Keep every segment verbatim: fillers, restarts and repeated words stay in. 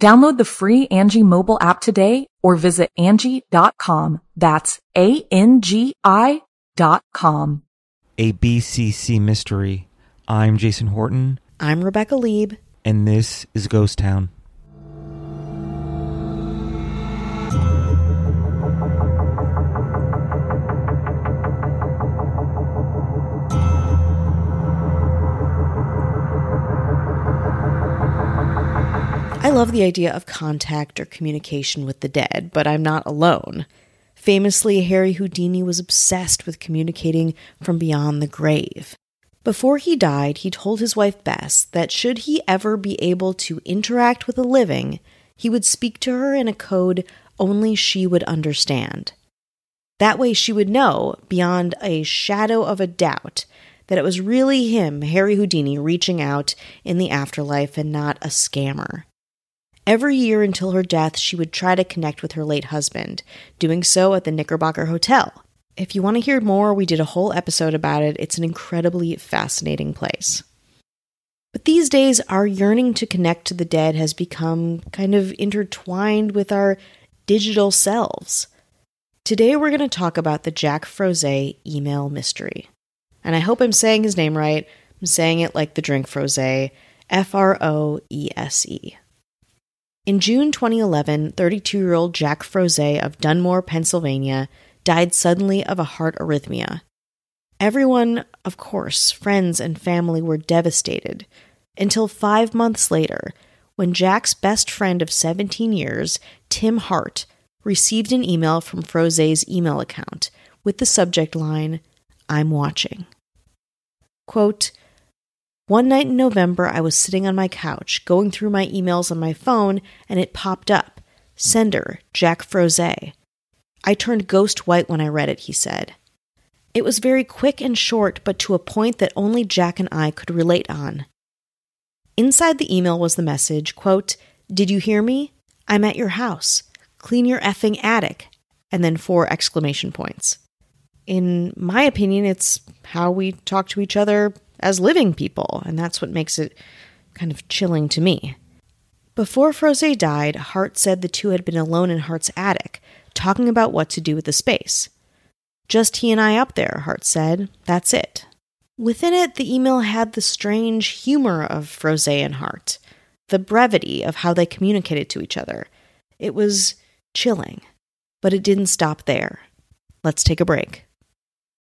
Download the free Angie mobile app today or visit Angie dot com. That's A N G I dot com. A B C C Mystery. I'm Jason Horton. I'm Rebecca Lieb. And this is Ghost Town. I love the idea of contact or communication with the dead, but I'm not alone. Famously, Harry Houdini was obsessed with communicating from beyond the grave. Before he died, he told his wife Bess that should he ever be able to interact with the living, he would speak to her in a code only she would understand. That way she would know, beyond a shadow of a doubt, that it was really him, Harry Houdini, reaching out in the afterlife and not a scammer. Every year until her death, she would try to connect with her late husband, doing so at the Knickerbocker Hotel. If you want to hear more, we did a whole episode about it. It's an incredibly fascinating place. But these days, our yearning to connect to the dead has become kind of intertwined with our digital selves. Today, we're going to talk about the Jack Froese email mystery. And I hope I'm saying his name right. I'm saying it like the drink Froese, F R O E S E. In June twenty eleven, thirty-two-year-old Jack Froese of Dunmore, Pennsylvania, died suddenly of a heart arrhythmia. Everyone, of course, friends and family, were devastated, until five months later, when Jack's best friend of seventeen years, Tim Hart, received an email from Froese's email account with the subject line, "I'm watching." Quote, "One night in November, I was sitting on my couch, going through my emails on my phone, and it popped up. Sender, Jack Froese. I turned ghost white when I read it," he said. "It was very quick and short, but to a point that only Jack and I could relate on. Inside the email was the message, quote, 'Did you hear me? I'm at your house. Clean your effing attic.'" And then four exclamation points. In my opinion, it's how we talk to each other as living people, and that's what makes it kind of chilling to me. Before Froese died, Hart said the two had been alone in Hart's attic, talking about what to do with the space. "Just he and I up there," Hart said. "That's it." Within it, the email had the strange humor of Froese and Hart, the brevity of how they communicated to each other. It was chilling, but it didn't stop there. Let's take a break.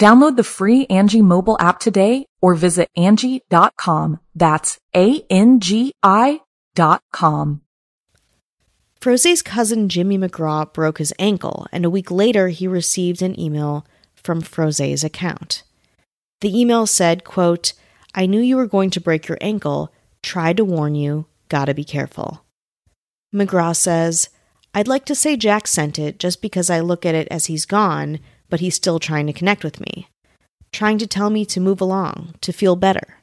Download the free Angie mobile app today or visit Angie dot com. That's A N G I dot com. Froese's cousin Jimmy McGraw broke his ankle, and a week later he received an email from Froese's account. The email said, quote, "I knew you were going to break your ankle, tried to warn you, Gotta be careful. McGraw says, I'd like to say Jack sent it just because I look at it as he's gone, but he's still trying to connect with me, trying to tell me to move along, to feel better.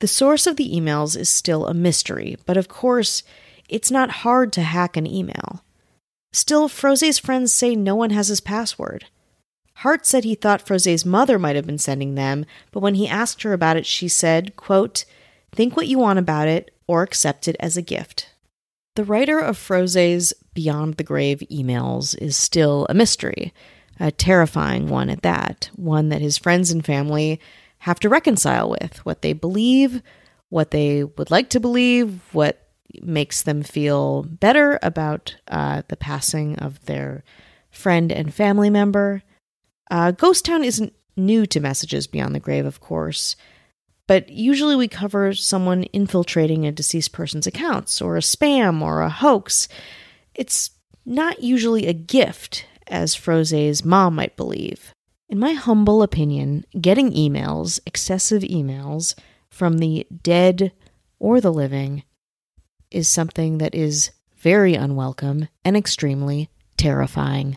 The source of the emails is still a mystery, but of course, it's not hard to hack an email. Still, Froese's friends say no one has his password. Hart said he thought Froese's mother might have been sending them, but when he asked her about it, she said, quote, think what you want about it or accept it as a gift. The writer of Froese's Beyond the Grave emails is still a mystery, a terrifying one at that, one that his friends and family have to reconcile with, what they believe, what they would like to believe, what makes them feel better about uh, the passing of their friend and family member. Uh, Ghost Town isn't new to messages beyond the grave, of course, but usually we cover someone infiltrating a deceased person's accounts, or a spam, or a hoax. It's not usually a gift, as Froese's mom might believe. In my humble opinion, getting emails, excessive emails, from the dead or the living is something that is very unwelcome and extremely terrifying.